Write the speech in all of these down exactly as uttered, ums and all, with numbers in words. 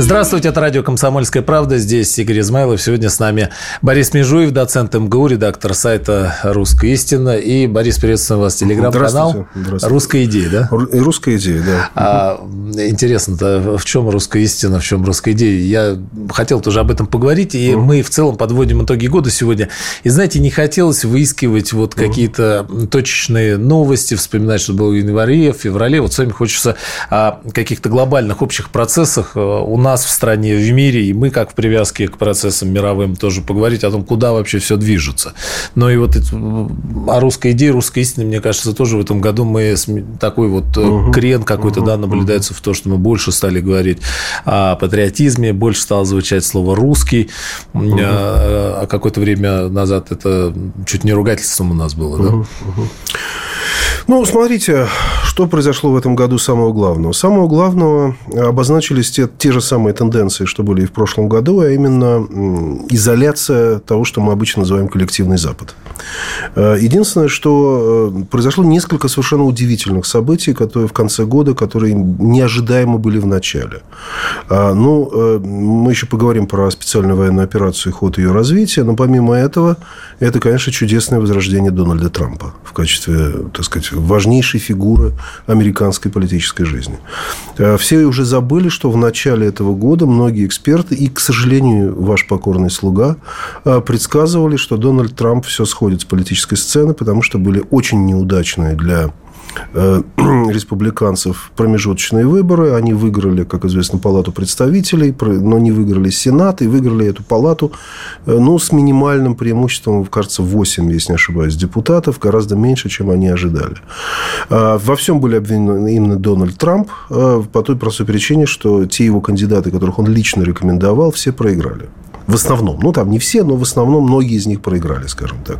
Здравствуйте, это радио «Комсомольская правда». Здесь Игорь Измайлов. Сегодня с нами Борис Межуев, доцент эм гэ у, редактор сайта «Русская истина». И, Борис, приветствуем вас. Телеграм-канал «Русская идея», да? «Русская идея», да. А, интересно-то, в чем «Русская истина», в чем «Русская идея»? Я хотел тоже об этом поговорить. И угу. мы в целом подводим итоги года сегодня. И, знаете, не хотелось выискивать вот угу. какие-то точечные новости, вспоминать, что было в январе, в феврале. Вот сами хочется о каких-то глобальных общих процессах у нас. нас в стране, в мире, и мы, как в привязке к процессам мировым, тоже поговорить о том, куда вообще все движется. Но и вот о русской идее, русской истине, мне кажется, тоже в этом году мы такой вот угу, крен какой-то, угу, да, наблюдается угу. в том, что мы больше стали говорить о патриотизме, больше стало звучать слово «русский». Угу. А какое-то время назад это чуть не ругательством у нас было. Угу, да? Угу. Ну, смотрите, что произошло в этом году самого главного. Самого главного обозначились те, те же самые тенденции, что были и в прошлом году, а именно изоляция того, что мы обычно называем коллективный Запад. Единственное, что произошло несколько совершенно удивительных событий, которые в конце года, которые неожидаемо были в начале. Ну, мы еще поговорим про специальную военную операцию и ход ее развития, но помимо этого, это, конечно, чудесное возрождение Дональда Трампа в качестве, так сказать, важнейшей фигуры американской политической жизни. Все уже забыли, что в начале этого года многие эксперты и, к сожалению, ваш покорный слуга предсказывали, что Дональд Трамп все сходит с политической сцены, потому что были очень неудачные для республиканцев промежуточные выборы. Они выиграли, как известно, палату представителей, но не выиграли Сенат, и выиграли эту палату, ну, с минимальным преимуществом, кажется, восемь, если не ошибаюсь, депутатов, гораздо меньше, чем они ожидали. Во всем были обвинены именно Дональд Трамп по той простой причине, что те его кандидаты, которых он лично рекомендовал, все проиграли. В основном. Ну, там не все, но в основном многие из них проиграли, скажем так.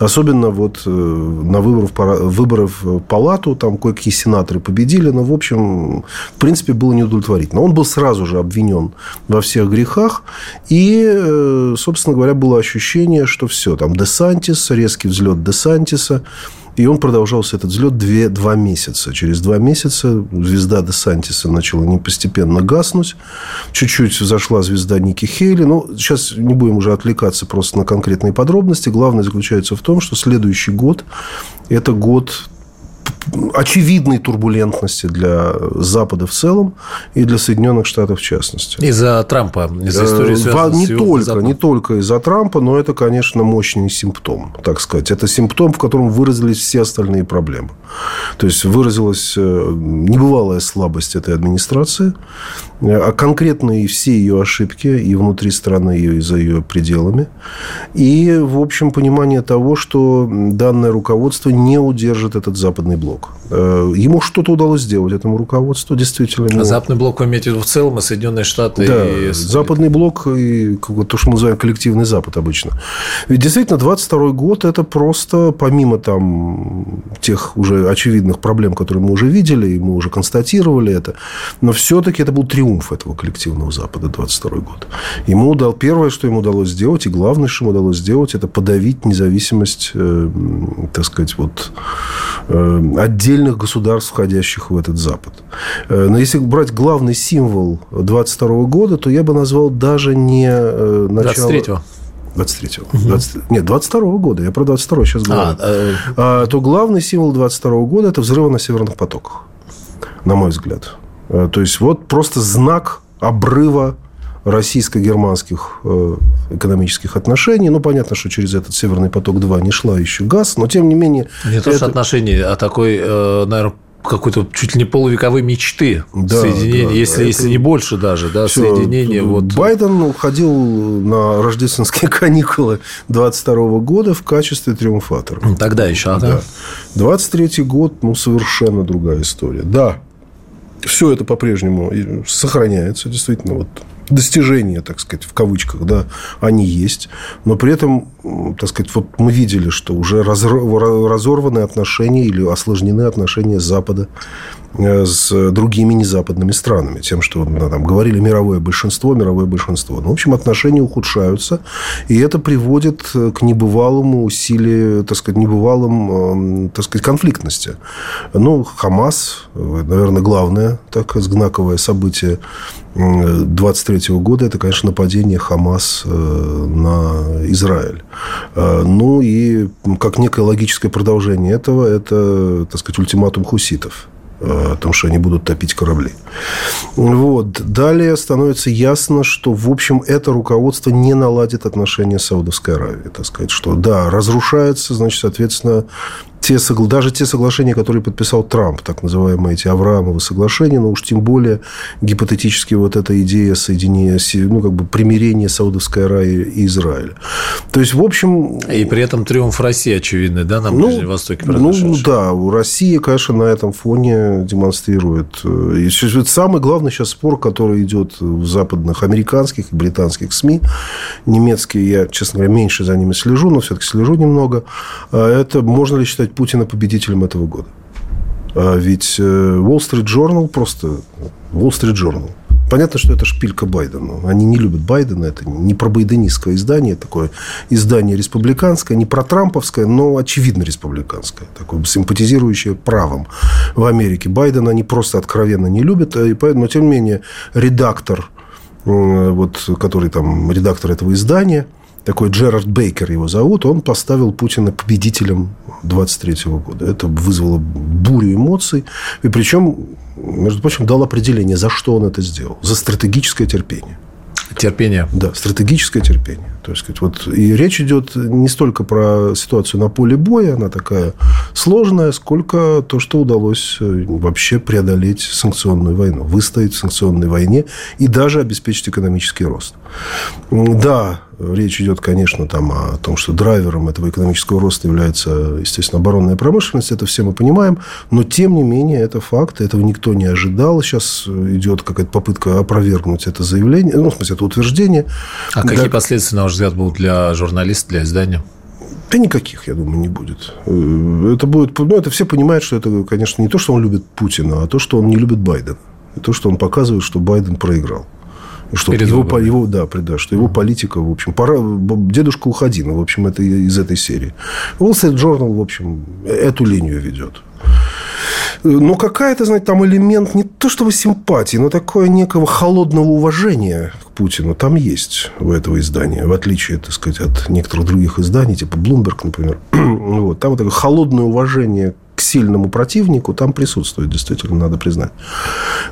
Особенно вот на выборах, выборов в палату, там кое-какие сенаторы победили, но, в общем, в принципе, было неудовлетворительно. Он был сразу же обвинен во всех грехах, и, собственно говоря, было ощущение, что все, там Десантис, резкий взлет Десантиса, и он продолжался, этот взлет, две, два месяца. Через два месяца звезда Десантиса начала постепенно гаснуть. Чуть-чуть взошла звезда Ники Хейли. Но сейчас не будем уже отвлекаться просто на конкретные подробности. Главное заключается в том, что следующий год – это год очевидной турбулентности для Запада в целом и для Соединенных Штатов в частности. Из-за Трампа, из-за истории связанной не с его Западом. Не только из-за Трампа, но это, конечно, мощный симптом, так сказать. Это симптом, в котором выразились все остальные проблемы. То есть, выразилась небывалая слабость этой администрации, а конкретно и все ее ошибки и внутри страны, и за ее пределами. И, в общем, понимание того, что данное руководство не удержит этот западный блок. Ему что-то удалось сделать, этому руководству, действительно. А ему... Западный блок, вы имеете в виду в целом, и Соединенные Штаты? Да, и... Западный блок, и то, что мы называем коллективный Запад обычно. Ведь, действительно, двадцать второй год – это просто, помимо там тех уже очевидных проблем, которые мы уже видели, и мы уже констатировали это, но все-таки это был триумф этого коллективного Запада, двадцать второй год. Ему удал... Первое, что ему удалось сделать, и главное, что ему удалось сделать, это подавить независимость, э, так сказать, вот... Э, отдельных государств, входящих в этот Запад. Но если брать главный символ двадцать второго года, то я бы назвал даже не начало... двадцать третьего двадцать третьего Угу. двадцать Нет, двадцать второго года. Я про двадцать второй сейчас говорю. А, а... То главный символ двадцать второго года – это взрывы на северных потоках, на мой взгляд. То есть, вот просто знак обрыва российско-германских экономических отношений. Ну, понятно, что через этот «Северный поток-два» не шла еще газ, но, тем не менее... Не то, это... что отношения, а такой, наверное, какой-то чуть ли не полувековой мечты, да, соединения, да, если, это... если не больше даже, да, все. Соединения. Вот... Байден уходил на рождественские каникулы двадцать второго года в качестве триумфатора. Тогда еще, ага. Да. двадцать третий год, ну, совершенно другая история. Да, все это по-прежнему сохраняется, действительно, вот... достижения, так сказать, в кавычках, да, они есть. Но при этом, так сказать, вот мы видели, что уже разорваны отношения или осложнены отношения Запада с другими незападными странами. Тем, что там говорили мировое большинство, мировое большинство. Ну, в общем, отношения ухудшаются. И это приводит к небывалому усилию, так сказать, небывалым, так сказать, конфликтности. Ну, Хамас, наверное, главное, так, знаковое событие двадцать третьего года, это, конечно, нападение Хамас на Израиль. Ну, и как некое логическое продолжение этого, это, так сказать, ультиматум хуситов о том, что они будут топить корабли. Вот. Далее становится ясно, что, в общем, это руководство не наладит отношения с Саудовской Аравией. Так сказать, что, да, разрушается, значит, соответственно, те, даже те соглашения, которые подписал Трамп, так называемые эти Авраамовы соглашения, но уж тем более гипотетически вот эта идея соединения, ну, как бы примирения Саудовской Аравии и Израиля. То есть, в общем... И при этом триумф России, очевидно, да, на Ближнем ну, Востоке произошедший? Ну, да, Россия, конечно, на этом фоне демонстрирует. И самый главный сейчас спор, который идет в западных, американских и британских СМИ, немецкие, я, честно говоря, меньше за ними слежу, но все-таки слежу немного, это можно ли считать Путина победителем этого года. Ведь Wall Street Journal просто... Wall Street Journal. Понятно, что это шпилька Байдена. Они не любят Байдена. Это не про байденистское издание. Такое издание республиканское. Не про трамповское, но, очевидно, республиканское. Такое симпатизирующее правом в Америке. Байдена они просто откровенно не любят. И поэтому, но, тем не менее, редактор, вот, который там редактор этого издания, такой Джерард Бейкер его зовут, он поставил Путина победителем двадцать третьего года. Это вызвало бурю эмоций. И причем, между прочим, дал определение, за что он это сделал. За стратегическое терпение. Терпение. Да, стратегическое терпение. То есть, вот, и речь идет не столько про ситуацию на поле боя, она такая сложная, сколько то, что удалось вообще преодолеть санкционную войну, выстоять в санкционной войне и даже обеспечить экономический рост. Да, речь идет, конечно, там о том, что драйвером этого экономического роста является, естественно, оборонная промышленность. Это все мы понимаем. Но, тем не менее, это факт. Этого никто не ожидал. Сейчас идет какая-то попытка опровергнуть это заявление. Ну, в смысле, это утверждение. А да. Какие последствия, на ваш взгляд, будут для журналистов, для издания? Да никаких, я думаю, не будет. Это будет... Ну, это все понимают, что это, конечно, не то, что он любит Путина, а то, что он не любит Байдена. И то, что он показывает, что Байден проиграл. Что его, его, да, да, что его политика, в общем, пора, дедушка, уходи, ну, в общем, это из этой серии. Wall Street Journal, в общем, эту линию ведет. Но какая-то, знаете, там элемент не то чтобы симпатии, но такое некого холодного уважения к Путину там есть у этого издания, в отличие, так сказать, от некоторых других изданий, типа Bloomberg, например. Вот. Там вот такое холодное уважение к сильному противнику там присутствует, действительно, надо признать.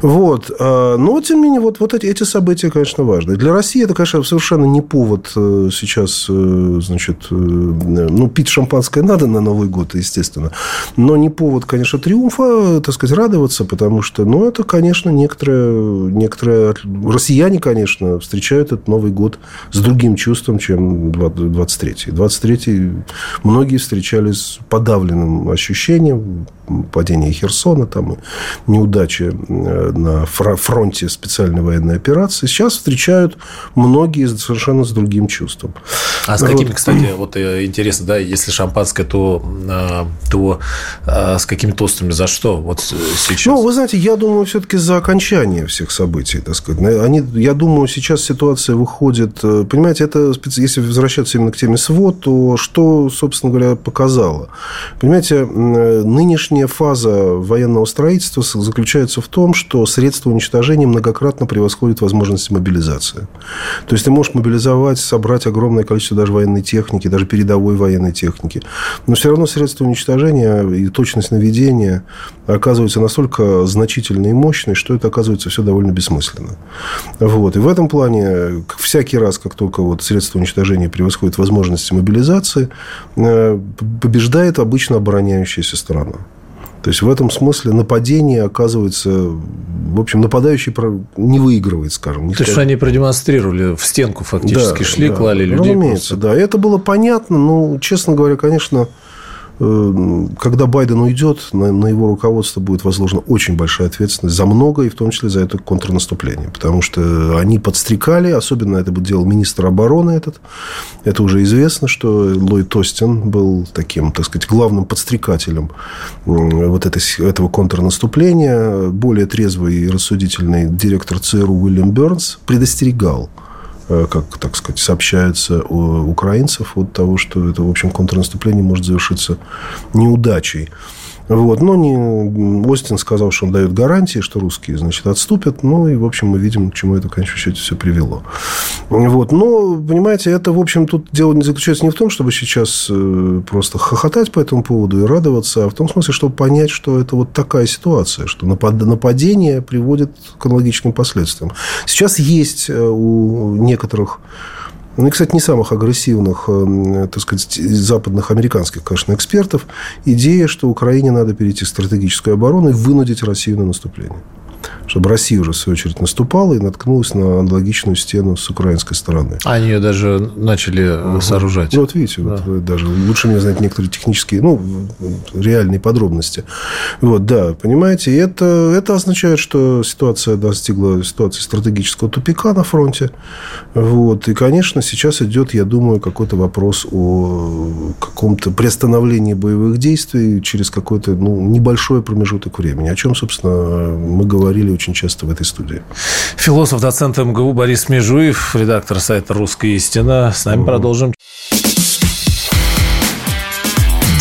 Вот. Но, тем не менее, вот, вот эти, эти события, конечно, важны. Для России это, конечно, совершенно не повод сейчас, значит, ну, пить шампанское надо на Новый год, естественно, но не повод, конечно, триумфа, так сказать, радоваться, потому что, ну, это, конечно, некоторые, некоторые... Россияне, конечно, встречают этот Новый год с другим чувством, чем двадцать третий. двадцать третий многие встречались с подавленным ощущением, падение Херсона, там, неудачи на фронте специальной военной операции. Сейчас встречают многие совершенно с другим чувством. А с какими, вот, кстати, вот интересно, да, если шампанское, то, то с какими тостами за что вот сейчас? Ну, вы знаете, я думаю, все-таки за окончание всех событий, так сказать. Они, я думаю, сейчас ситуация выходит... Понимаете, это, если возвращаться именно к теме СВО, то что, собственно говоря, показало? Понимаете... Нынешняя фаза военного строительства заключается в том, что средства уничтожения многократно превосходят возможности мобилизации. То есть, ты можешь мобилизовать, собрать огромное количество даже военной техники, даже передовой военной техники. Но все равно средства уничтожения и точность наведения оказываются настолько значительной и мощной, что это оказывается все довольно бессмысленно. Вот. И в этом плане всякий раз, как только вот средства уничтожения превосходят возможности мобилизации, побеждает обычно обороняющаяся страна. То есть, в этом смысле нападение оказывается... В общем, нападающий не выигрывает, скажем. Не То, сказать. Что они продемонстрировали, в стенку фактически да, шли, да, клали людей. Разумеется, просто. Да. Это было понятно, но, честно говоря, конечно... когда Байден уйдет, на, на его руководство будет возложена очень большая ответственность за многое, и в том числе за это контрнаступление. Потому что они подстрекали, особенно это делал министр обороны этот. Это уже известно, что Ллойд Остин был таким, так сказать, главным подстрекателем вот это, этого контрнаступления. Более трезвый и рассудительный директор ЦРУ Уильям Бернс предостерегал, как, так сказать, сообщается у украинцев, от того, что это, в общем, контрнаступление может завершиться неудачей. Вот. Но не... Остин сказал, что он дает гарантии, что русские, значит, отступят. Ну, и, в общем, мы видим, к чему это, конечно, все привело. Вот. Но, понимаете, это, в общем, тут дело не заключается не в том, чтобы сейчас просто хохотать по этому поводу и радоваться, а в том смысле, чтобы понять, что это вот такая ситуация, что нападение приводит к аналогичным последствиям. Сейчас есть у некоторых... Ну, и, кстати, не самых агрессивных, так сказать, западных, американских, конечно, экспертов, идея, что Украине надо перейти к стратегической обороне и вынудить Россию на наступление. Чтобы Россия уже, в свою очередь, наступала и наткнулась на аналогичную стену с украинской стороны. Они ее даже начали сооружать. Ну, вот видите, да. Вот, даже лучше мне знать некоторые технические, ну, реальные подробности. Вот, да, понимаете, это, это означает, что ситуация достигла ситуации стратегического тупика на фронте. Вот, и, конечно, сейчас идет, я думаю, какой-то вопрос о каком-то приостановлении боевых действий через какой-то, ну, небольшой промежуток времени. О чем, собственно, мы говорили очень часто в этой студии. Философ, доцент эм гэ у Борис Межуев, редактор сайта «Русская истина». С нами mm-hmm. продолжим.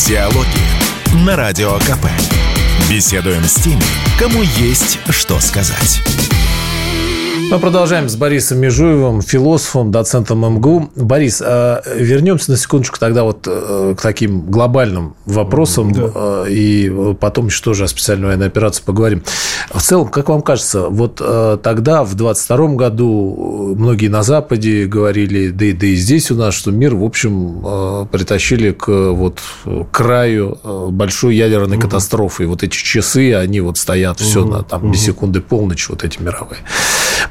Диалоги на Радио ка пэ. Беседуем с теми, кому есть что сказать. Мы продолжаем с Борисом Межуевым, философом, доцентом эм гэ у. Борис, вернемся на секундочку тогда вот к таким глобальным вопросам. Да. И потом еще тоже о специальной военной операции поговорим. В целом, как вам кажется, вот тогда, в двадцать втором году, многие на Западе говорили, да и, да и здесь у нас, что мир, в общем, притащили к, вот, к краю большой ядерной угу. катастрофы. И вот эти часы, они вот стоят угу. все на там, угу. секунды полночи, вот эти мировые.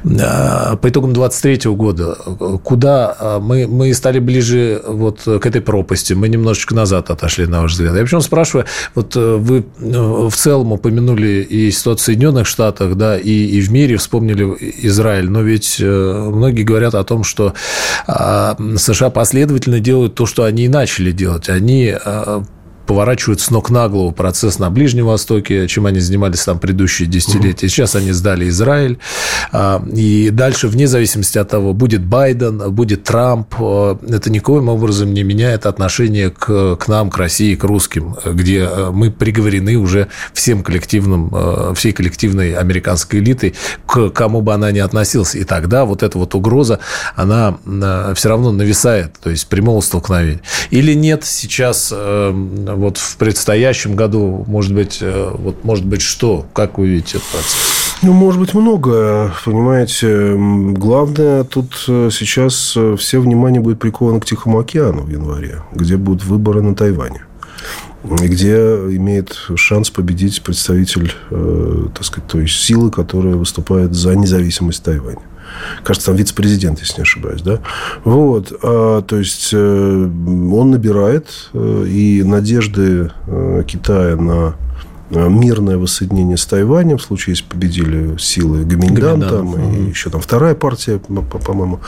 По итогам двадцать третьего года, куда мы, мы стали ближе вот к этой пропасти, мы немножечко назад отошли, на ваш взгляд. Я почему спрашиваю, вот вы в целом упомянули и ситуацию в Соединенных Штатах, да, и, и в мире вспомнили Израиль, но ведь многие говорят о том, что США последовательно делают то, что они и начали делать, они... поворачивают с ног на голову процесс на Ближнем Востоке, чем они занимались там предыдущие десятилетия. Сейчас они сдали Израиль. И дальше, вне зависимости от того, будет Байден, будет Трамп, это никоим образом не меняет отношение к, к нам, к России, к русским, где мы приговорены уже всем коллективным, всей коллективной американской элитой, к кому бы она ни относилась. И тогда вот эта вот угроза, она все равно нависает, то есть прямого столкновения. Или нет, сейчас... Вот в предстоящем году, может быть, вот, может быть, что? Как вы видите этот процесс? Ну, может быть, много, понимаете. Главное, тут сейчас все внимание будет приковано к Тихому океану в январе, где будут выборы на Тайване. И где имеет шанс победить представитель, так сказать, той силы, которая выступает за независимость Тайваня. Кажется, там вице-президент, если не ошибаюсь, да? Вот. То есть, он набирает, и надежды Китая на мирное воссоединение с Тайванем, в случае, если победили силы Гоминьдан, там, угу. и еще там вторая партия, по-моему,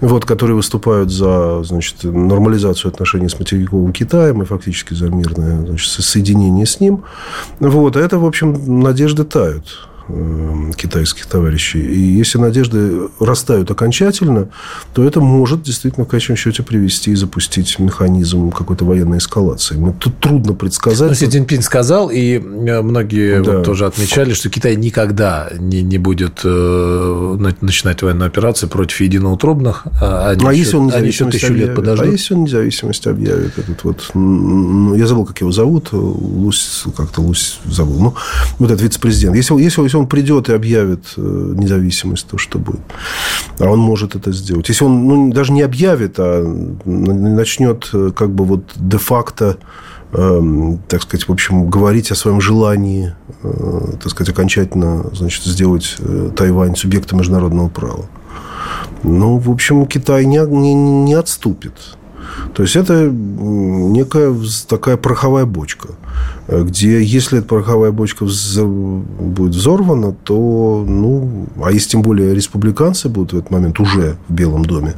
вот, которые выступают за, значит, нормализацию отношений с материковым Китаем и фактически за мирное, значит, соединение с ним. Вот. А это, в общем, надежды тают китайских товарищей. И если надежды растают окончательно, то это может действительно в конечном счете привести и запустить механизм какой-то военной эскалации. Но тут трудно предсказать. Но Си Цзиньпин сказал, и многие да. вот тоже отмечали, что Китай никогда не, не будет начинать военную операцию против единоутробных. Они а еще, если он независимость они еще объявит? Лет подождут. А если он независимость объявит? Этот вот, ну, я забыл, как его зовут. Лусь, как-то Лусь забыл. Ну, вот этот вице-президент. Если, если Если он придет и объявит независимость, то что будет? А он может это сделать. Если он, ну, даже не объявит, а начнет как бы вот де-факто, э, так сказать, в общем, говорить о своем желании, э, так сказать, окончательно, значит, сделать Тайвань субъектом международного права. Ну, в общем, Китай не, не, не отступит. То есть, это некая такая пороховая бочка, где, если эта пороховая бочка будет взорвана, то, ну, а если тем более республиканцы будут в этот момент уже в Белом доме,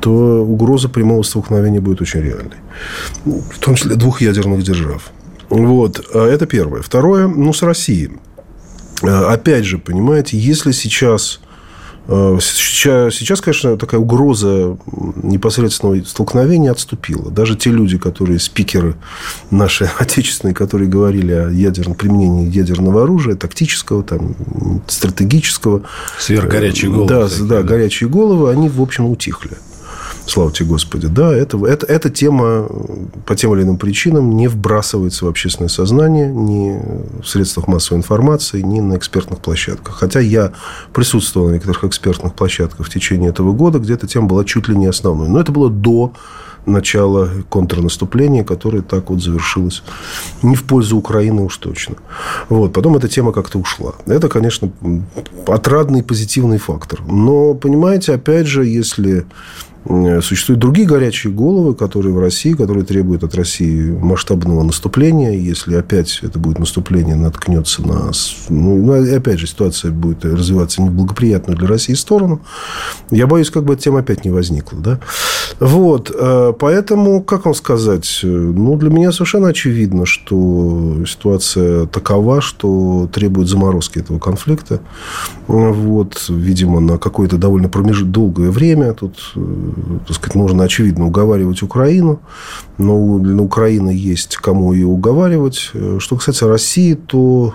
то угроза прямого столкновения будет очень реальной. В том числе двух ядерных держав. Вот. Это первое. Второе, ну, с Россией. Опять же, понимаете, если сейчас... Сейчас, сейчас, конечно, такая угроза непосредственного столкновения отступила. Даже те люди, которые спикеры наши отечественные, которые говорили о ядерном применении ядерного оружия, тактического, там, стратегического. Сверхгорячие головы. Да, такие, да, да, горячие головы, они, в общем, утихли. Слава тебе, Господи. Да, это, это, эта тема по тем или иным причинам не вбрасывается в общественное сознание, ни в средствах массовой информации, ни на экспертных площадках. Хотя я присутствовал на некоторых экспертных площадках в течение этого года, где эта тема была чуть ли не основной. Но это было до начала контрнаступления, которое так вот завершилось не в пользу Украины уж точно. Вот. Потом эта тема как-то ушла. Это, конечно, отрадный позитивный фактор. Но, понимаете, опять же, если... Существуют другие горячие головы, которые в России, которые требуют от России масштабного наступления. Если опять это будет наступление, наткнется на... Ну, опять же, ситуация будет развиваться в неблагоприятную для России сторону. Я боюсь, как бы эта тема опять не возникла. Да? Вот. Поэтому, как вам сказать, ну, для меня совершенно очевидно, что ситуация такова, что требует заморозки этого конфликта. Вот. Видимо, на какое-то довольно промежуточное долгое время тут... Так сказать, можно, очевидно, уговаривать Украину, но для Украины есть кому ее уговаривать. Что касается России, то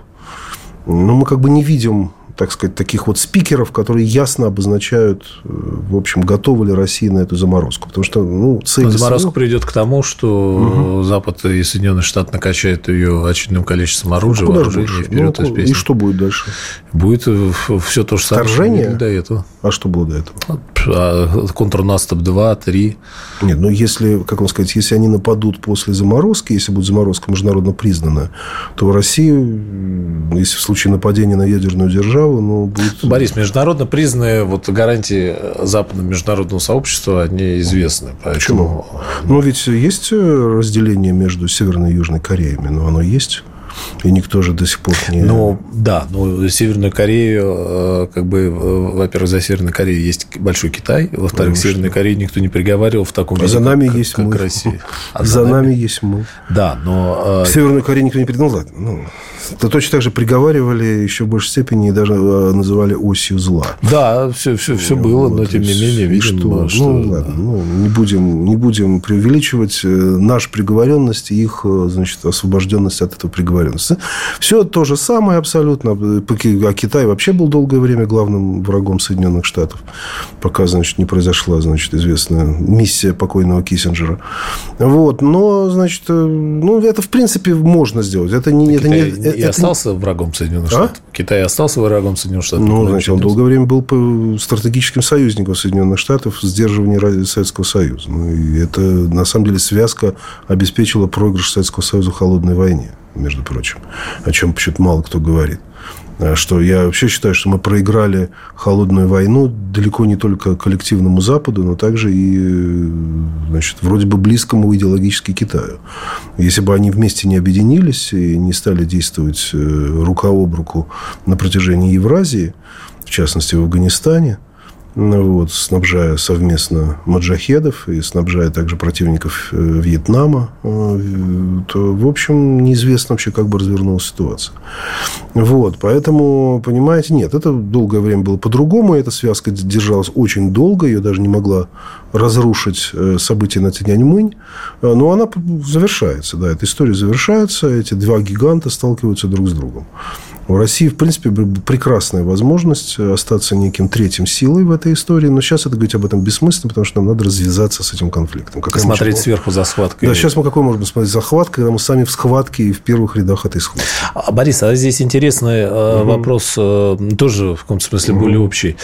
ну, мы как бы не видим, так сказать, таких вот спикеров, которые ясно обозначают, в общем, готова ли Россия на эту заморозку. Потому что, ну, цель... Заморозка СМИ... придет к тому, что угу. Запад и Соединенные Штаты накачают ее очередным количеством оружия, а вооружения вперед ну, из песни. И что будет дальше? Будет все то же самое. Вторжение? Что до этого. А что было до этого? А контрнаступ два, три. Нет, ну, если, как вам сказать, если они нападут после заморозки, если будет заморозка международно признана, то в России, если в случае нападения на ядерную державу, но будет... Борис, международно признанные вот гарантии западного международного сообщества, они известны. Поэтому... Почему? Ну, ведь есть разделение между Северной и Южной Кореями, но оно есть. И никто же до сих пор не... Ну, да, но Северную Корею, как бы, во-первых, за Северной Кореей есть большой Китай, во-вторых, ну, Северную Корею никто не приговаривал в таком виде, как, как, как Россия. А за, за нами... нами есть мы. Да, но... Северную Корею никто не приговаривал. Ну, то точно так же приговаривали еще в большей степени и даже называли осью зла. Да, все, все, все было, вот, но тем не менее видно, что... что... Ну, ладно, ну, не, будем, не будем преувеличивать нашу приговоренность и их, значит, освобожденность от этого приговоренности. Все то же самое абсолютно. А Китай вообще был долгое время главным врагом Соединенных Штатов, пока, значит, не произошла, значит, известная миссия покойного Киссинджера. Вот. Но, значит, ну, это, в принципе, можно сделать. Это не, это Китай не, и это... остался врагом Соединенных Штатов. А? Китай остался врагом Соединенных Штатов. Ну, значит, он долгое время был стратегическим союзником Соединенных Штатов в сдерживании Советского Союза. Ну, и это, на самом деле, связка обеспечила проигрыш Советского Союза в холодной войне, между прочим, о чем почему-то мало кто говорит. Что я вообще считаю, что мы проиграли холодную войну далеко не только коллективному Западу, но также и, значит, вроде бы близкому идеологически Китаю. Если бы они вместе не объединились и не стали действовать рука об руку на протяжении Евразии, в частности, в Афганистане, вот, снабжая совместно маджахедов и снабжая также противников Вьетнама, то, в общем, неизвестно вообще, как бы развернулась ситуация. Вот, поэтому, понимаете, нет, это долгое время было по-другому, эта связка держалась очень долго, ее даже не могла разрушить события на Тяньаньмэнь, но она завершается, да, эта история завершается, эти два гиганта сталкиваются друг с другом. У России, в принципе, прекрасная возможность остаться неким третьим силой в этой истории. Но сейчас это говорить об этом бессмысленно, потому что нам надо развязаться с этим конфликтом. Какая смотреть можно... сверху за схваткой. Да, сейчас мы какой можем смотреть за схваткой, когда мы сами в схватке и в первых рядах этой схватки. А, Борис, а здесь интересный угу. вопрос, тоже в каком-то смысле угу. более общий.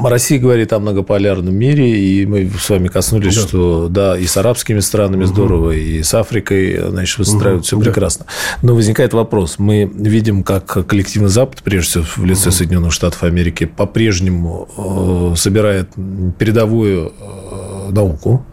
Россия говорит о многополярном мире, и мы с вами коснулись, да. что да, и с арабскими странами угу. здорово, и с Африкой, значит, выстраивают угу. все да. прекрасно. Но возникает вопрос. Мы видим, как коллективный Запад, прежде всего в лице Соединенных Штатов Америки, по-прежнему собирает передовую науку,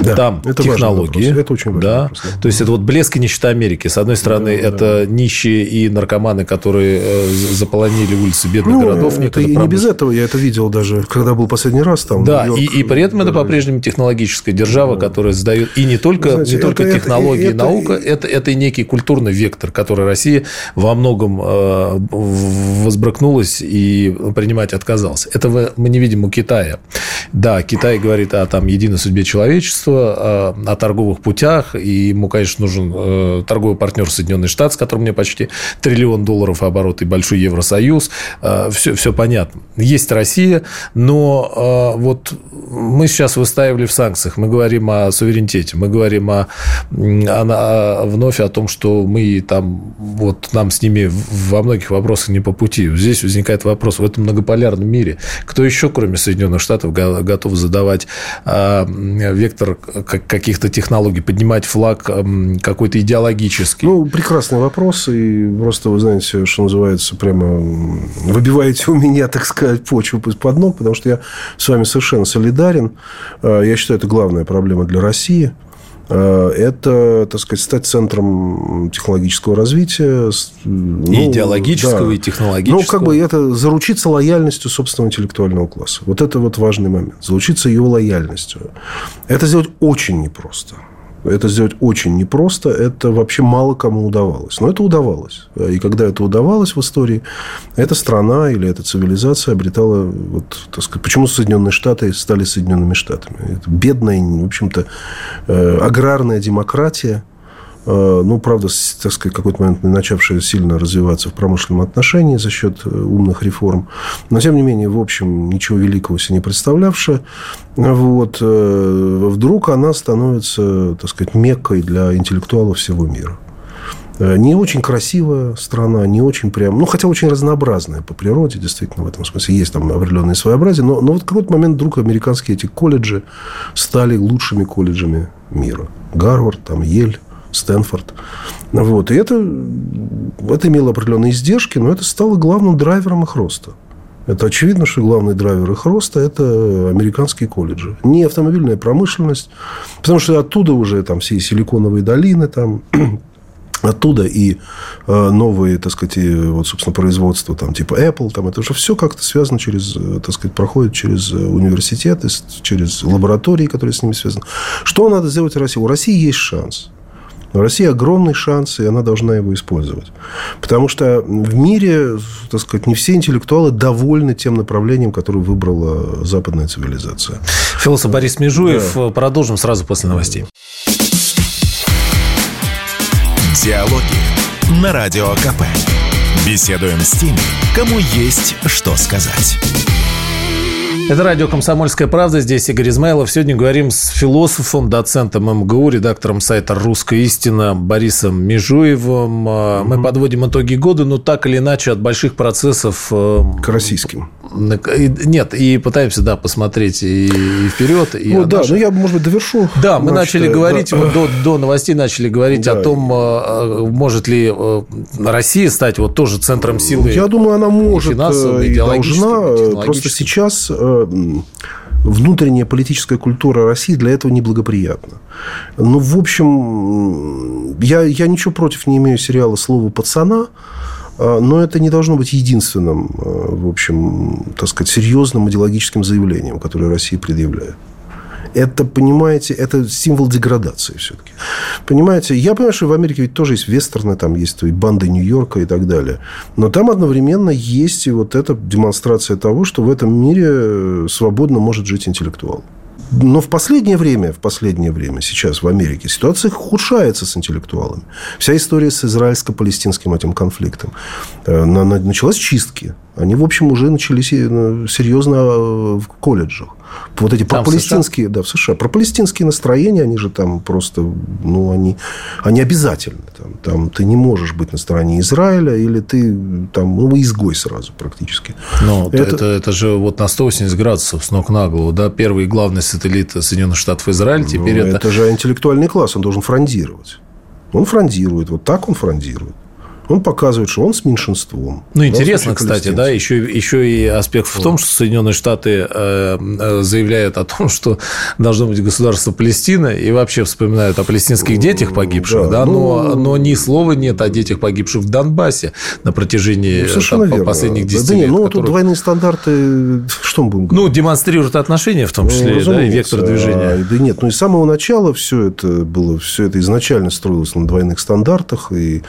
да, там это технологии. Это очень важно. Да? Да. То есть, это вот блеск и нищета Америки. С одной стороны, да, это да. нищие и наркоманы, которые заполонили улицы бедных ну, городов. Это и не без этого. Я это видел даже, когда был последний раз. Там, да, Нью-Йорк, и, и при этом даже... это по-прежнему технологическая держава, да. которая сдает... И не только, знаете, не только это, технологии это, и наука. Это, это и некий культурный вектор, который Россия во многом возбрыкнулась и принимать отказалась. Этого мы не видим у Китая. Да, Китай говорит о там, единой судьбе человечества, о торговых путях, и ему, конечно, нужен торговый партнер Соединенные Штаты, с которым у него почти триллион долларов оборот и большой Евросоюз. Все, все понятно. Есть Россия, но вот мы сейчас выстаивали в санкциях, мы говорим о суверенитете, мы говорим о, о, о, вновь о том, что мы там, вот нам с ними во многих вопросах не по пути. Здесь возникает вопрос, в этом многополярном мире кто еще, кроме Соединенных Штатов, готов задавать вектор каких-то технологий, поднимать флаг какой-то идеологический? Ну, прекрасный вопрос. И просто, вы знаете, что называется, прямо выбиваете у меня, так сказать, почву под ног, потому что я с вами совершенно солидарен. Я считаю, это главная проблема для России. Это, так сказать, стать центром технологического развития. И ну, идеологического, да. и технологического. Ну, как бы это заручиться лояльностью собственного интеллектуального класса. Вот это вот важный момент. Заручиться ее лояльностью. Это сделать очень непросто. Это сделать очень непросто. Это вообще мало кому удавалось. Но это удавалось. И когда это удавалось в истории, эта страна или эта цивилизация обретала... Вот, так сказать, почему Соединенные Штаты стали Соединенными Штатами? Это бедная, в общем-то, аграрная демократия. Ну, правда, так сказать, в какой-то момент начавшая сильно развиваться в промышленном отношении за счет умных реформ. Но, тем не менее, в общем, ничего великого себе не представлявшая. Вот, вдруг она становится, так сказать, меккой для интеллектуалов всего мира. Не очень красивая страна, не очень прям... Ну, хотя очень разнообразная по природе, действительно, в этом смысле. Есть там определенные своеобразия. Но, но вот в какой-то момент вдруг американские эти колледжи стали лучшими колледжами мира. Гарвард, там, Ель, Стэнфорд. Вот. И это, это имело определенные издержки, но это стало главным драйвером их роста. Это очевидно, что главный драйвер их роста – это американские колледжи. Не автомобильная промышленность, потому что оттуда уже там, все силиконовые долины, там, оттуда и новые, так сказать, и, вот, собственно, производства там, типа Apple. Там, это уже все как-то связано через, так сказать, проходит через университеты, через лаборатории, которые с ними связаны. Что надо сделать в России? У России есть шанс. Но у России огромный шанс, и она должна его использовать. Потому что в мире, так сказать, не все интеллектуалы довольны тем направлением, которое выбрала западная цивилизация. Философ Борис Межуев. Да. Продолжим сразу после новостей. Диалоги на Радио КП. Беседуем с теми, кому есть что сказать. Это радио «Комсомольская правда». Здесь Игорь Измайлов. Сегодня говорим с философом, доцентом МГУ, редактором сайта «Русская истина» Борисом Межуевым. Mm-hmm. Мы подводим итоги года, но так или иначе от больших процессов... К российским. Нет, и пытаемся, да, посмотреть и вперед. И ну, да, нашей... ну я, может быть, довершу. Да, мы значит, начали говорить, да. вот до, до новостей начали говорить да. о том, может ли Россия стать вот тоже центром силы. Я думаю, она может и должна. Просто сейчас... внутренняя политическая культура России для этого неблагоприятна. Но, в общем, я, я ничего против не имею сериала «Слово пацана», но это не должно быть единственным, в общем, так сказать, серьезным идеологическим заявлением, которое Россия предъявляет. Это, понимаете, это символ деградации все-таки. Понимаете, я понимаю, что в Америке ведь тоже есть вестерны, там есть и банды Нью-Йорка и так далее. Но там одновременно есть и вот эта демонстрация того, что в этом мире свободно может жить интеллектуал. Но в последнее время, в последнее время сейчас в Америке ситуация ухудшается с интеллектуалами. Вся история с израильско-палестинским этим конфликтом. Началась чистки. Они, в общем, уже начались серьезно в колледжах. Вот эти пропалестинские... Да, в США. Пропалестинские настроения, они же там просто... Ну, они, они обязательны. Там, там ты не можешь быть на стороне Израиля, или ты там... Ну, изгой сразу практически. Но это... Это, это же вот на сто восемьдесят градусов с ног на голову. Да? Первый главный сателлит Соединенных Штатов Израиль. Теперь это... это же интеллектуальный класс. Он должен фрондировать. Он фрондирует. Вот так он фрондирует. Он показывает, что он с меньшинством. Ну, интересно, кстати, да, еще, еще и аспект в том, что Соединенные Штаты заявляют о том, что должно быть государство Палестина, и вообще вспоминают о палестинских детях погибших, да, да но, ну, но ни слова нет о детях погибших в Донбассе на протяжении ну, там, последних десяти да, лет. Да, ну, которые... тут двойные стандарты, что мы будем говорить? Ну, демонстрируют отношения, в том числе, ну, да, и вектор движения. Да нет, ну, и с самого начала все это было, все это изначально строилось на двойных стандартах, и...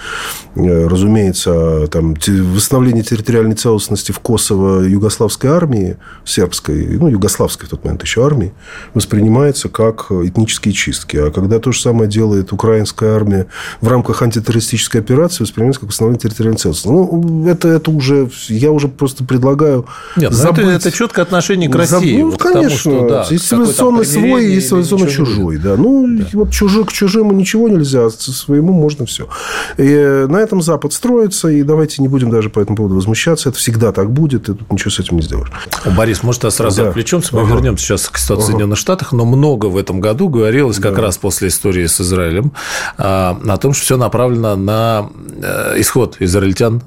Разумеется, там, восстановление территориальной целостности в Косово югославской армии, сербской, ну, югославской в тот момент еще армии, воспринимается как этнические чистки. А когда то же самое делает украинская армия в рамках антитеррористической операции, воспринимается как восстановление территориальной целостности. Ну, это, это уже... Я уже просто предлагаю Нет, забыть... Это, это четко отношение к России. Заб... Ну, вот конечно. Потому, что, да, есть цивилизационно свой, есть цивилизационно чужой. Да. Ну, да. Вот чужой, к чужому ничего нельзя, а своему можно все. И на этом Запад строится, и давайте не будем даже по этому поводу возмущаться. Это всегда так будет, и тут ничего с этим не сделаешь. Борис, может, сразу да. отвлечемся, мы ага. вернемся сейчас к ситуации ага. в Соединенных Штатах, но много в этом году говорилось да. как раз после истории с Израилем о том, что все направлено на исход израильтян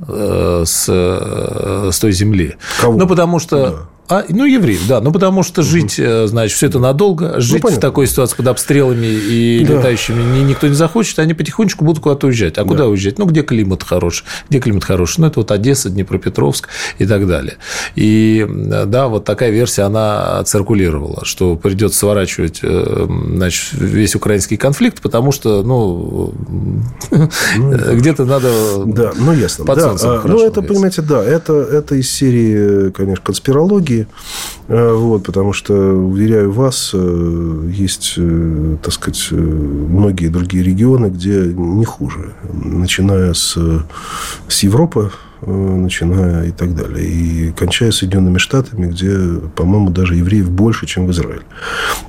с, с той земли. Кого? Ну, потому что... Да. А, ну, евреев, да. Ну, потому что жить, угу. значит, все это надолго. Жить ну, в такой ситуации под обстрелами и да. летающими никто не захочет. Они потихонечку будут куда-то уезжать. А да. куда уезжать? Ну, где климат хороший? Где климат хороший? Ну, это вот Одесса, Днепропетровск и так далее. И, да, вот такая версия, она циркулировала, что придется сворачивать, значит, весь украинский конфликт, потому что, ну, где-то надо под солнцем. Ну, это, понимаете, да. Это из серии, конечно, конспирологии. Вот, потому что, уверяю вас, есть, так сказать, многие другие регионы, где не хуже, начиная с, с Европы, начиная и так далее, и кончая Соединенными Штатами, где, по-моему, даже евреев больше, чем в Израиле.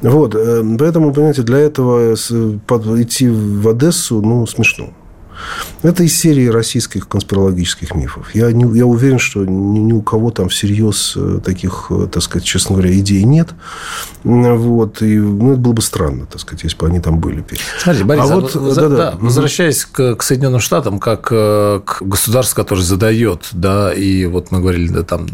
Вот, поэтому, понимаете, для этого идти в Одессу, ну, смешно. Это из серии российских конспирологических мифов. Я, не, я уверен, что ни, ни у кого там всерьез таких, так сказать, честно говоря, идей нет. Вот. И, ну, это было бы странно, так сказать, если бы они там были. Смотрите, Борис, а а вот, вот, да, да, да, возвращаясь к, к Соединенным Штатам, как к государству, которое задает, да, и вот мы говорили, да, там,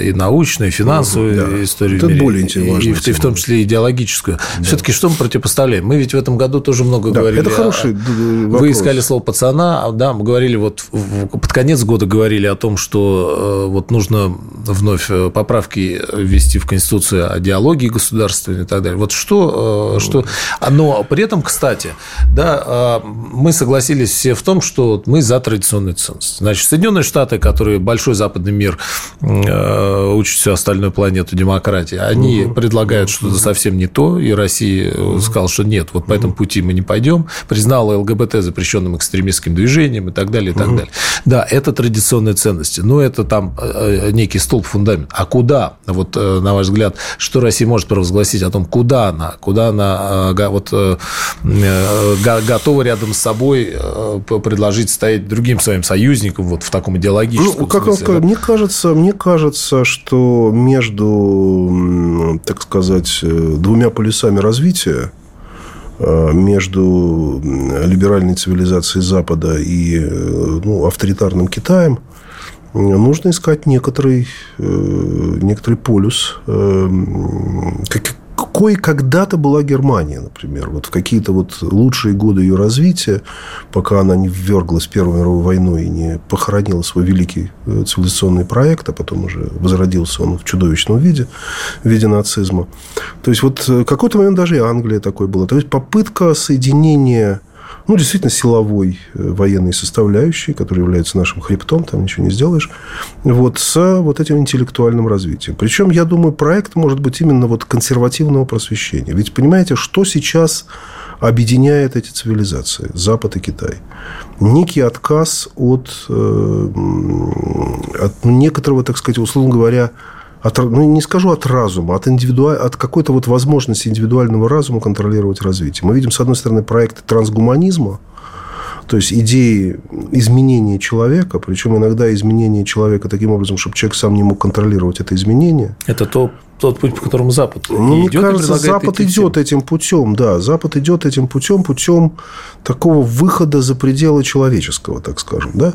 и научную, и финансовую да. историю. Это мире, более важная тема. И в том числе идеологическую. Да. Все-таки что мы противопоставляем? Мы ведь в этом году тоже много да, говорили. Это хороший а... вопрос. Вы искали слово пацана, да, мы говорили, вот под конец года говорили о том, что вот нужно вновь поправки ввести в Конституцию о диалоге государственной и так далее. Вот что, что... Но при этом, кстати, да, мы согласились все в том, что мы за традиционный ценз. Значит, Соединенные Штаты, которые большой западный мир учат всю остальную планету демократии, они угу. предлагают что-то совсем не то, и Россия угу. сказала, что нет, вот по этому пути мы не пойдем, признала ЛГБТ запрещенным экстремизмом, экстремистским движением и так далее, и так угу. далее. Да, это традиционные ценности, но это там некий столб, фундамент. А куда, вот на ваш взгляд, что Россия может провозгласить о том, куда она, куда она вот, готова рядом с собой предложить стоять другим своим союзникам вот в таком идеологическом ну, как смысле? Он, да? мне, кажется, мне кажется, что между, так сказать, двумя полюсами развития, между либеральной цивилизацией Запада и ну, авторитарным Китаем, нужно искать некоторый, некоторый полюс. Какой когда-то была Германия, например. Вот в какие-то вот лучшие годы ее развития, пока она не вверглась в Первую мировую войну и не похоронила свой великий цивилизационный проект, а потом уже возродился он в чудовищном виде, в виде нацизма. То есть, вот в какой-то момент даже и Англия такой была. То есть, попытка соединения... Ну, действительно, силовой военной составляющей, которая является нашим хребтом, там ничего не сделаешь, вот, с вот этим интеллектуальным развитием. Причем, я думаю, проект может быть именно вот консервативного просвещения. Ведь, понимаете, что сейчас объединяет эти цивилизации, Запад и Китай? Некий отказ от, от некоторого, так сказать, условно говоря, От, ну, не скажу от разума, от, индивиду... от какой-то вот возможности индивидуального разума контролировать развитие. Мы видим, с одной стороны, проекты трансгуманизма, то есть идеи изменения человека, причем иногда изменения человека таким образом, чтобы человек сам не мог контролировать это изменение. Это то, тот путь, по которому Запад ну, идет. Мне кажется, Запад идет этим путем, да. Запад идет этим путем, путем такого выхода за пределы человеческого, так скажем. Да?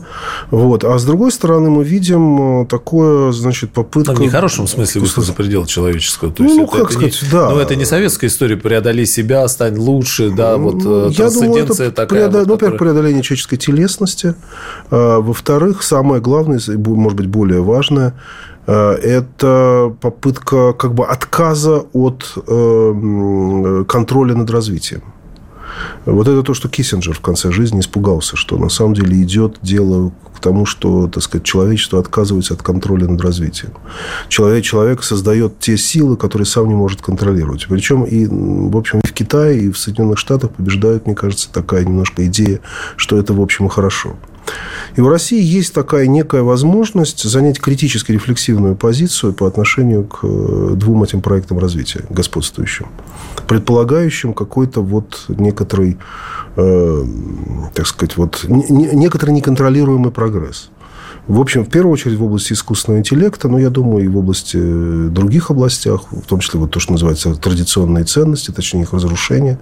Вот. А с другой стороны, мы видим такое, значит, попытку... Там в нехорошем смысле выход за пределы человеческого. То есть, ну, это, как это сказать, не... да. Но это не советская история. Преодолей себя, стань лучше. Да, вот, я думаю, это такая, преодол... вот, ну, которая... преодоление человеческой телесности. А, во-вторых, самое главное, может быть, более важное, это попытка как бы отказа от э, контроля над развитием. Вот это то, что Киссинджер в конце жизни испугался, что на самом деле идет дело к тому, что, так сказать, человечество отказывается от контроля над развитием. Человек, человек создает те силы, которые сам не может контролировать. Причем и, в общем, и в Китае, и в Соединенных Штатах побеждает, мне кажется, такая немножко идея, что это, в общем, и хорошо. И в России есть такая некая возможность занять критически рефлексивную позицию по отношению к двум этим проектам развития господствующим, предполагающим какой-то вот некоторый, э, так сказать, вот, не, некоторый неконтролируемый прогресс. В общем, в первую очередь в области искусственного интеллекта, но я думаю, и в области других областях, в том числе вот то, что называется традиционные ценности, точнее их разрушение.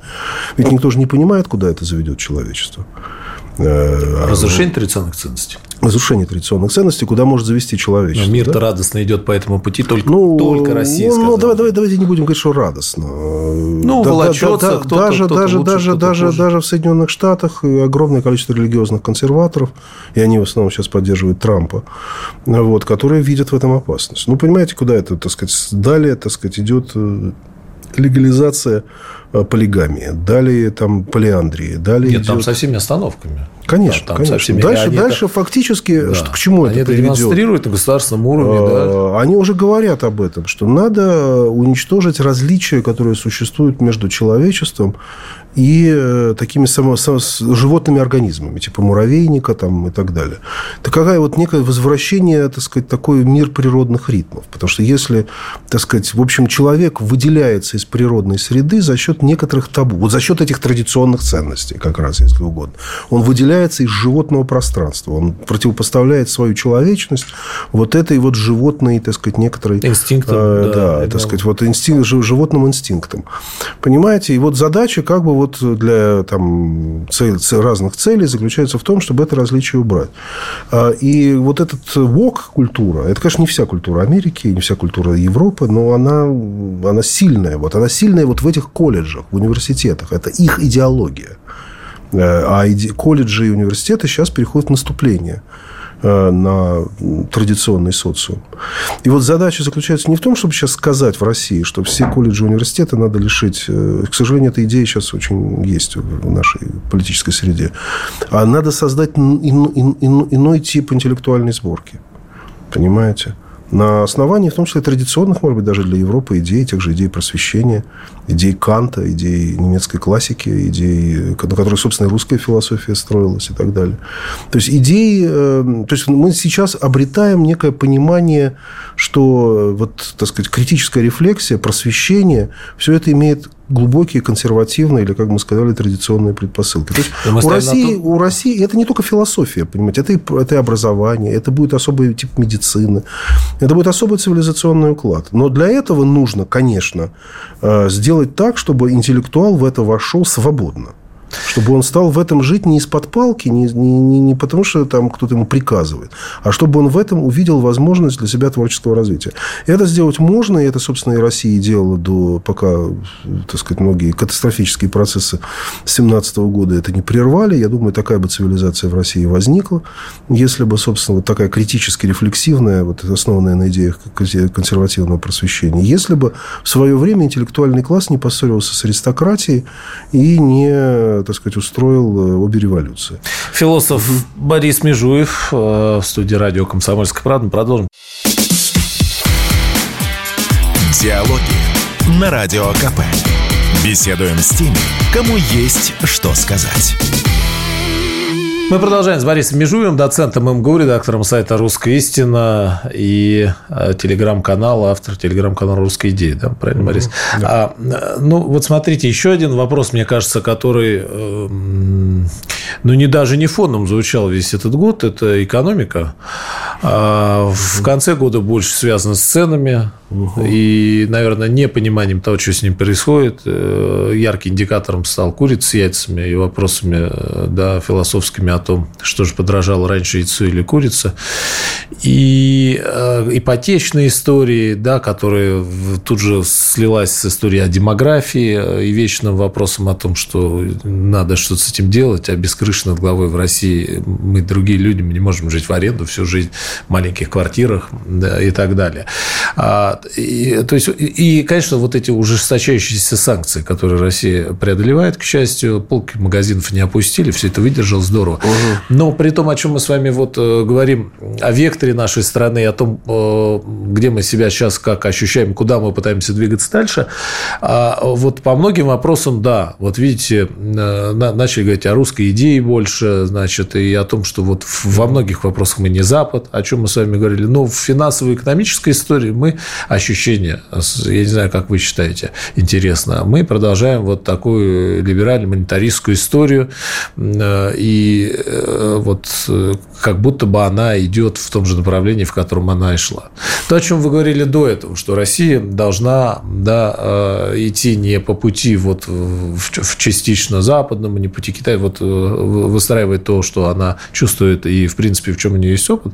Ведь никто же не понимает, куда это заведет человечество. Разрушение традиционных ценностей. Разрушение традиционных ценностей, куда может завести человечество. Но мир-то да? радостно идет по этому пути, только, ну, только Россия. Ну, ну давай, давай, давайте не будем говорить, что радостно. Ну, да, волочется, да, да, кто-то, даже, кто-то даже, лучше, даже, кто-то даже, даже в Соединенных Штатах огромное количество религиозных консерваторов, и они в основном сейчас поддерживают Трампа, вот, которые видят в этом опасность. Ну, понимаете, куда это, так сказать, далее, так сказать, идет... легализация полигамии, далее там полиандрии, далее Нет, идет... там со всеми остановками. Конечно, там, там конечно. Всеми... Дальше, дальше это... фактически, да. что, к чему они это приведет? Они это демонстрируют на государственном уровне. Да. Они уже говорят об этом, что надо уничтожить различия, которые существуют между человечеством и такими само... животными организмами, типа муравейника там, и так далее. Это какая вот некое возвращение, так сказать, такой мир природных ритмов. Потому что если, так сказать, в общем, человек выделяется из природной среды за счет некоторых табу. Вот за счет этих традиционных ценностей, как раз, если угодно. Он выделяется из животного пространства. Он противопоставляет свою человечность вот этой вот животной, так сказать, некоторой... Инстинктам. Э, да, да, так сказать, вот инстинк, животным инстинктам. Понимаете? И вот задача как бы вот для там, цель, разных целей заключается в том, чтобы это различие убрать. И вот этот вок-культура, это, конечно, не вся культура Америки, не вся культура Европы, но она, она сильная. Вот, она сильная вот в этих колледжах, в университетах. Это их идеология. А иде... колледжи и университеты сейчас переходят в наступление на традиционный социум. И вот задача заключается не в том, чтобы сейчас сказать в России, что все колледжи и университеты надо лишить. К сожалению, эта идея сейчас очень есть в нашей политической среде. А надо создать иной тип интеллектуальной сборки. Понимаете? На основании, в том числе, традиционных, может быть, даже для Европы идей, тех же идей просвещения, идей Канта, идей немецкой классики, идей, на которых, собственно, и русская философия строилась и так далее. То есть, идеи... То есть, мы сейчас обретаем некое понимание, что, вот, так сказать, критическая рефлексия, просвещение, все это имеет... глубокие, консервативные, или, как мы сказали, традиционные предпосылки. То есть, у России, у России это не только философия, понимаете, это и, это и образование, это будет особый тип медицины, это будет особый цивилизационный уклад. Но для этого нужно, конечно, сделать так, чтобы интеллектуал в это вошел свободно. Чтобы он стал в этом жить не из-под палки, не, не, не потому, что там кто-то ему приказывает, а чтобы он в этом увидел возможность для себя творческого развития. И это сделать можно, и это, собственно, и Россия делала до, пока, так сказать, многие катастрофические процессы семнадцатого года это не прервали. Я думаю, такая бы цивилизация в России возникла, если бы, собственно, вот такая критически рефлексивная, вот основанная на идеях консервативного просвещения, если бы в свое время интеллектуальный класс не поссорился с аристократией и не... так сказать, устроил обе революции. Философ Борис Межуев в студии радио «Комсомольская правда». Продолжим. Диалоги на Радио КП. Беседуем с теми, кому есть что сказать. Мы продолжаем с Борисом Межуевым, доцентом эм гэ у, редактором сайта «Русская истина» и телеграм-канала, автор телеграм-канала «Русская идея». Да, правильно, mm-hmm. Борис? Да. А, ну, вот смотрите, еще один вопрос, мне кажется, который, э, ну, не даже не фоном звучал весь этот год, это экономика. А, mm-hmm. В конце года больше связано с ценами. Угу. И, наверное, непониманием того, что с ним происходит, ярким индикатором стал курица с яйцами и вопросами, да, философскими о том, что же подорожало раньше, яйцо или курица. И ипотечные истории, да, которые тут же слилась с историей о демографии и вечным вопросом о том, что надо что-то с этим делать, а без крыши над головой в России мы, другие люди, мы не можем жить в аренду всю жизнь в маленьких квартирах, да, и так далее. И, то есть, и, конечно, вот эти ужесточающиеся санкции, которые Россия преодолевает, к счастью, полки магазинов не опустили, все это выдержало здорово. Угу. Но при том, о чем мы с вами вот говорим, о векторе нашей страны, о том, где мы себя сейчас как ощущаем, куда мы пытаемся двигаться дальше, вот по многим вопросам, да, вот видите, начали говорить о русской идее больше, значит, и о том, что вот во многих вопросах мы не Запад, о чем мы с вами говорили, но в финансово-экономической истории мы ощущение, я не знаю, как вы считаете, интересно, мы продолжаем вот такую либерально-монетаристскую историю, и вот как будто бы она идет в том же направлении, в котором она и шла. То, о чем вы говорили до этого, что Россия должна, да, идти не по пути вот в частично западном, не по пути Китая, вот выстраивать то, что она чувствует, и, в принципе, в чем у нее есть опыт.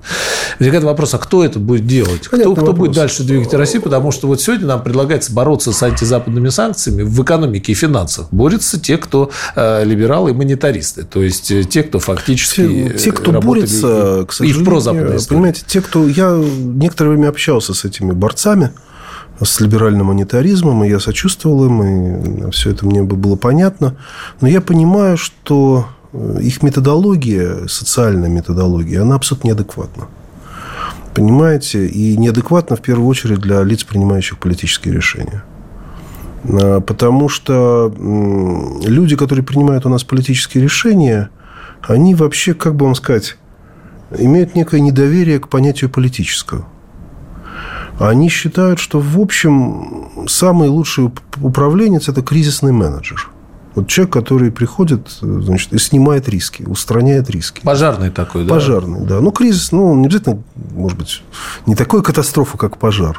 Возникает вопрос, а кто это будет делать? Кто, кто будет дальше двигать Россию? Потому что вот сегодня нам предлагается бороться с антизападными санкциями в экономике и финансах. Борются те, кто либералы и монетаристы, то есть те, кто фактически те, те, кто борется, и, и в прозападной истории. Понимаете, те, кто... Я некоторое время общался с этими борцами, с либеральным монетаризмом, и я сочувствовал им, и все это мне было понятно. Но я понимаю, что их методология, социальная методология, она абсолютно неадекватна. Понимаете? И неадекватно, в первую очередь, для лиц, принимающих политические решения. Потому что люди, которые принимают у нас политические решения, они вообще, как бы вам сказать, имеют некое недоверие к понятию политического. Они считают, что, в общем, самый лучший управленец – это кризисный менеджер. Вот человек, который приходит, значит, и снимает риски, устраняет риски. Пожарный такой, да? Пожарный, да. Ну, кризис, ну, не обязательно, может быть, не такая катастрофа, как пожар.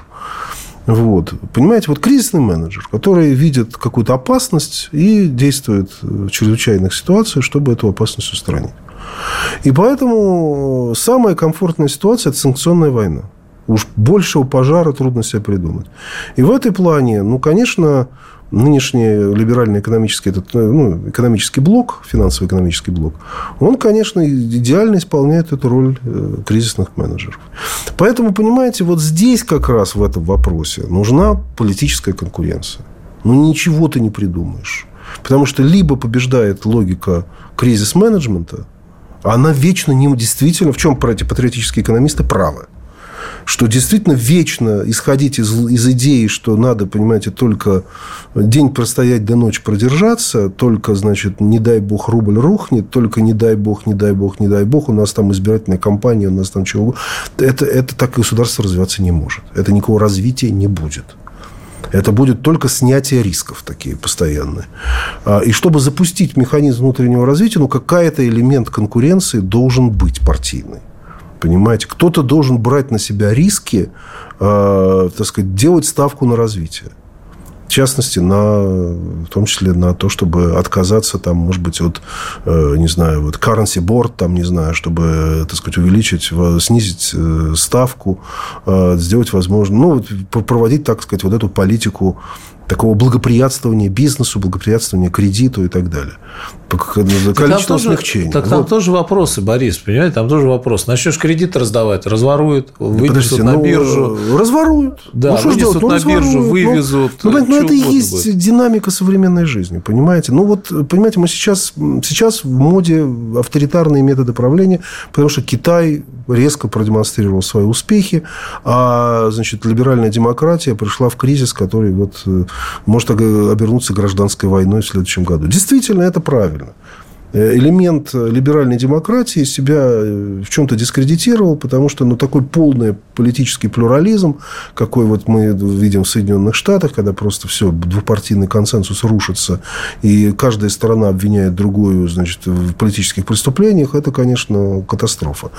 Вот. Понимаете, вот кризисный менеджер, который видит какую-то опасность и действует в чрезвычайных ситуациях, чтобы эту опасность устранить. И поэтому самая комфортная ситуация – это санкционная война. Уж большего пожара трудно себе придумать. И в этой плане, ну, конечно, нынешний либеральный экономический, этот, ну, экономический блок, финансово-экономический блок, он, конечно, идеально исполняет эту роль кризисных менеджеров. Поэтому, понимаете, вот здесь как раз в этом вопросе нужна политическая конкуренция. Ну, ничего ты не придумаешь. Потому что либо побеждает логика кризис-менеджмента, она вечно не действительно... В чем патриотические экономисты правы? Что действительно вечно исходить из, из идеи, что надо, понимаете, только день простоять до ночи продержаться, только, значит, не дай бог рубль рухнет, только не дай бог, не дай бог, не дай бог, у нас там избирательная кампания, у нас там чего. Это, это так государство развиваться не может. Это никакого развития не будет. Это будет только снятие рисков такие постоянные. И чтобы запустить механизм внутреннего развития, ну, какой-то элемент конкуренции должен быть партийный. Понимаете, кто-то должен брать на себя риски, э, так сказать, делать ставку на развитие. В частности, на, в том числе на то, чтобы отказаться, там, может быть, от, э, не знаю, вот currency board, там, не знаю, чтобы, так сказать, увеличить, снизить ставку, э, сделать возможно, ну, вот, проводить, так сказать, вот эту политику такого благоприятствования бизнесу, благоприятствования кредиту и так далее. Количество смягчений. Так там вот тоже вопросы, Борис, понимаете, там тоже вопрос. Начнешь кредит раздавать, разворуют, да, вынесут на ну, биржу. Разворуют. Да, ну, что вынесут делать? Ну, на разворуют, биржу, вывезут. Ну, ну, ну это и есть будет. Динамика современной жизни, понимаете. Ну, вот, понимаете, мы сейчас, сейчас в моде авторитарные методы правления, потому что Китай резко продемонстрировал свои успехи, а, значит, либеральная демократия пришла в кризис, который вот... может обернуться гражданской войной в следующем году. Действительно, это правильно. элемент либеральной демократии себя в чем-то дискредитировал, потому что ну, такой полный политический плюрализм, какой вот мы видим в Соединенных Штатах, когда просто все, двупартийный консенсус рушится, и каждая сторона обвиняет другую, значит, в политических преступлениях, это, конечно, катастрофа.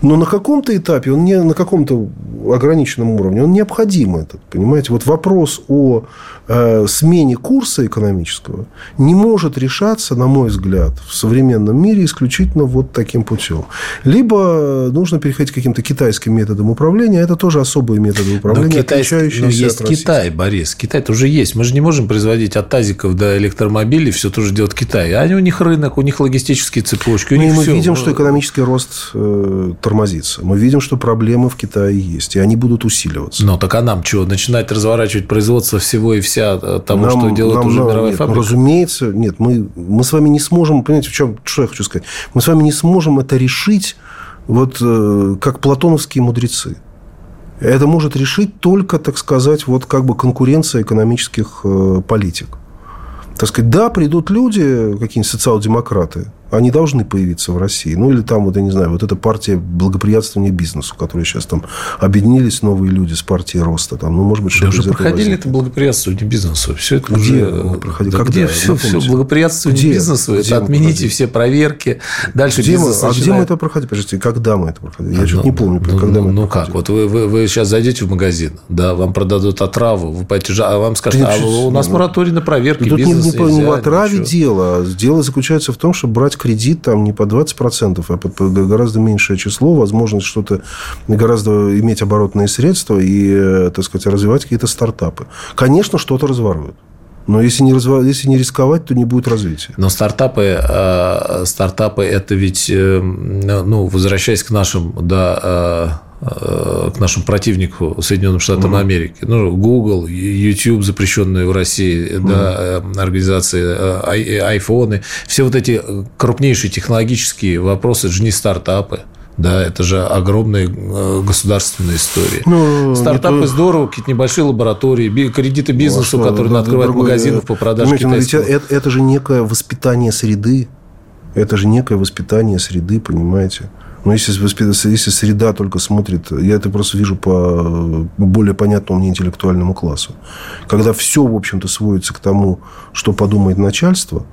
Но на каком-то этапе, он не, на каком-то ограниченном уровне, он необходим этот, понимаете? Вот вопрос о э, смене курса экономического не может решаться, на мой взгляд, в современном мире исключительно вот таким путем. Либо нужно переходить к каким-то китайским методам управления. Это тоже особые методы управления, отличающиеся от российских. Но есть Китай, Борис. Китай-то уже есть. Мы же не можем производить от тазиков до электромобилей. Все тоже делать Китай. А у них рынок, у них логистические цепочки. У них мы все. Видим, что экономический рост э, тормозится. Мы видим, что проблемы в Китае есть. И они будут усиливаться. Ну, так а нам что? Начинать разворачивать производство всего и вся того, нам, что делает нам, уже нам, мировая нет, фабрика? Разумеется. Нет, мы, мы с вами не сможем... Понимаете, в чем, что я хочу сказать? Мы с вами не сможем это решить вот э, как платоновские мудрецы. Это может решить только, так сказать, вот как бы конкуренция экономических э, политик. Так сказать, да, придут люди, какие-нибудь социал-демократы, они должны появиться в России. Ну, или там, вот я не знаю, вот эта партия благоприятствования бизнесу, которые сейчас там объединились, новые люди с партией роста. Там, ну, может быть, что-то да уже проходили возникнет. Это благоприятствование бизнесу. Все это где уже... Проходили? Да, когда? Где все, все благоприятствование где? Бизнесу. Где это отмените все проверки. Дальше где бизнес мы, а начинает... где мы это проходили? Подождите, когда мы это проходили? Я ну, что-то ну, не помню, ну, когда ну, мы ну, это проходили. Ну, как? Вот вы, вы, вы сейчас зайдете в магазин, да, вам продадут отраву, вы пойдете, а вам скажут, а у нас ну, мораторий на проверки, тут бизнес нельзя. Тут не в отраве дело. Дело заключается в том, чтобы брать кредит там не по двадцать процентов, а по гораздо меньшее число, возможность что-то гораздо иметь оборотные средства и, так сказать, развивать какие-то стартапы. Конечно, что-то разворуют. Но если не, разв... если не рисковать, то не будет развития. Но стартапы, э, стартапы это ведь, э, ну, возвращаясь к нашим, да, э, к нашему противнику Соединенным Штатам mm-hmm. Америки. Ну, Google, YouTube, запрещенные в России, mm-hmm. да, организации, ай, айфоны. Все вот эти крупнейшие технологические вопросы, это же не стартапы. Да, это же огромные государственные истории. Ну, стартапы не здорово, какие-то небольшие лаборатории, кредиты бизнесу, ну, а что, которые да, надо открывать другой, магазинов по продаже китайского. Это, это же некое воспитание среды. Это же некое воспитание среды, понимаете? Но если, если среда только смотрит... Я это просто вижу по более понятному мне интеллектуальному классу. Когда все, в общем-то, сводится к тому, что подумает начальство,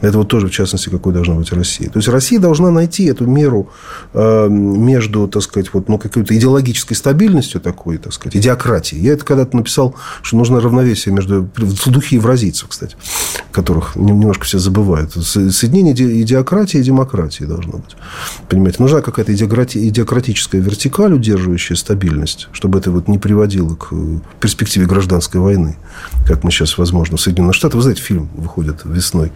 это вот тоже, в частности, какой должна быть Россия. То есть, Россия должна найти эту меру между, так сказать, вот, ну, какой-то идеологической стабильностью такой, так сказать, идеократией. Я это когда-то написал, что нужно равновесие между... В духе евразийцев, кстати, которых немножко все забывают. Соединение идеократии и демократии должно быть. Понимаете, нужна какая-то идеократическая вертикаль, удерживающая стабильность, чтобы это вот не приводило к перспективе гражданской войны, как мы сейчас, возможно, в Соединенных Штатах. Вы знаете, фильм выходит весной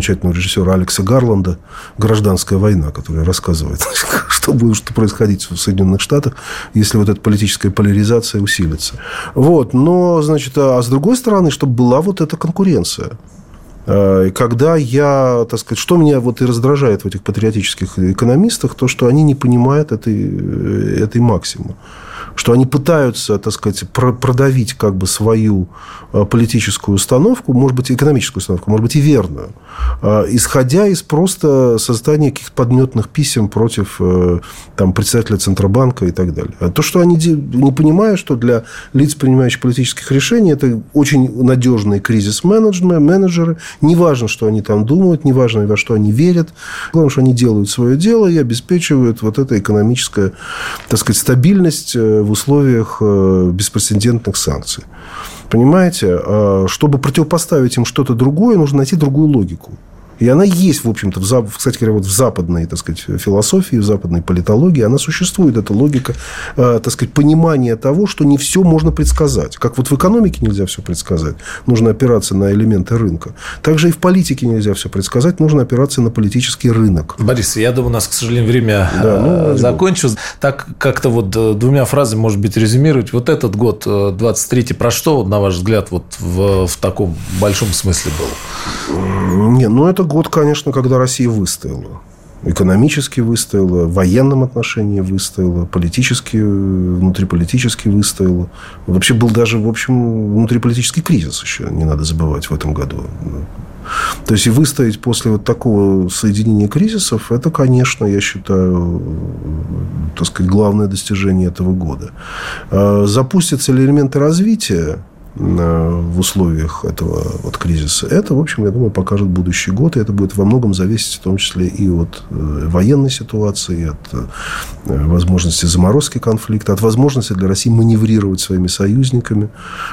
замечательного режиссера Алекса Гарланда «Гражданская война», которая рассказывает, что будет происходить в Соединенных Штатах, если вот эта политическая поляризация усилится. Вот. Но, значит, а с другой стороны, чтобы была вот эта конкуренция. Когда я, так сказать, что меня вот и раздражает в этих патриотических экономистах, то, что они не понимают этой, этой максимы. Что они пытаются, так сказать, продавить как бы свою политическую установку, может быть, экономическую установку, может быть, и верную, исходя из просто создания каких-то подметных писем против там, председателя Центробанка и так далее. То, что они не понимают, что для лиц, принимающих политических решений, это очень надежные кризис-менеджеры. Неважно, что они там думают, неважно, во что они верят. Главное, что они делают свое дело и обеспечивают вот эту экономическую, так сказать, стабильность в условиях беспрецедентных санкций. Понимаете? Чтобы противопоставить им что-то другое, нужно найти другую логику. И она есть, в общем-то, в, кстати говоря, вот в западной, так сказать, философии, в западной политологии. Она существует, эта логика, так сказать, понимания того, что не все можно предсказать. Как вот в экономике нельзя все предсказать, нужно опираться на элементы рынка. Также и в политике нельзя все предсказать, нужно опираться на политический рынок. Борис, я думаю, у нас, к сожалению, время да, ну, закончилось. Так как-то вот двумя фразами, может быть, резюмировать. Вот этот год, двадцать третий, про что, на ваш взгляд, вот в, в таком большом смысле был? Не, ну, это год, конечно, когда Россия выстояла. Экономически выстояла, в военном отношении выстояла, политически, внутриполитически выстояла. Вообще был даже, в общем, внутриполитический кризис еще, не надо забывать, в этом году. То есть, и выстоять после вот такого соединения кризисов, это, конечно, я считаю, так сказать, главное достижение этого года. Запустятся ли элементы развития в условиях этого вот кризиса? Это, в общем, я думаю, покажет будущий год. И это будет во многом зависеть, в том числе, и от военной ситуации, и от возможности заморозки конфликта, от возможности для России маневрировать своими союзниками,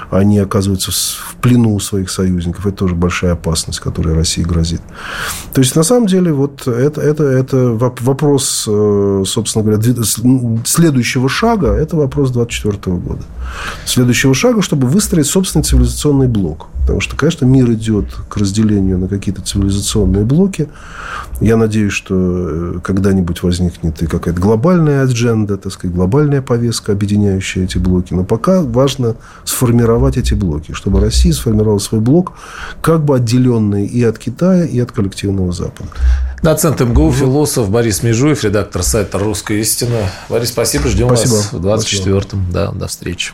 а не оказываться в плену у своих союзников. Это тоже большая опасность, которая России грозит. То есть, на самом деле, вот это, это, это вопрос, собственно говоря, следующего шага. Это вопрос двадцать четвёртого года. Следующего шага, чтобы выстроить собственный цивилизационный блок. Потому что, конечно, мир идет к разделению на какие-то цивилизационные блоки. Я надеюсь, что когда-нибудь возникнет и какая-то глобальная адженда, так сказать, глобальная повестка, объединяющая эти блоки. Но пока важно сформировать эти блоки, чтобы Россия сформировала свой блок, как бы отделенный и от Китая, и от коллективного Запада. Доцент МГУ, философ Борис Межуев, редактор сайта «Русская истина». Борис, спасибо. Ждем спасибо. Вас в двадцать четвёртом. Да, до встречи.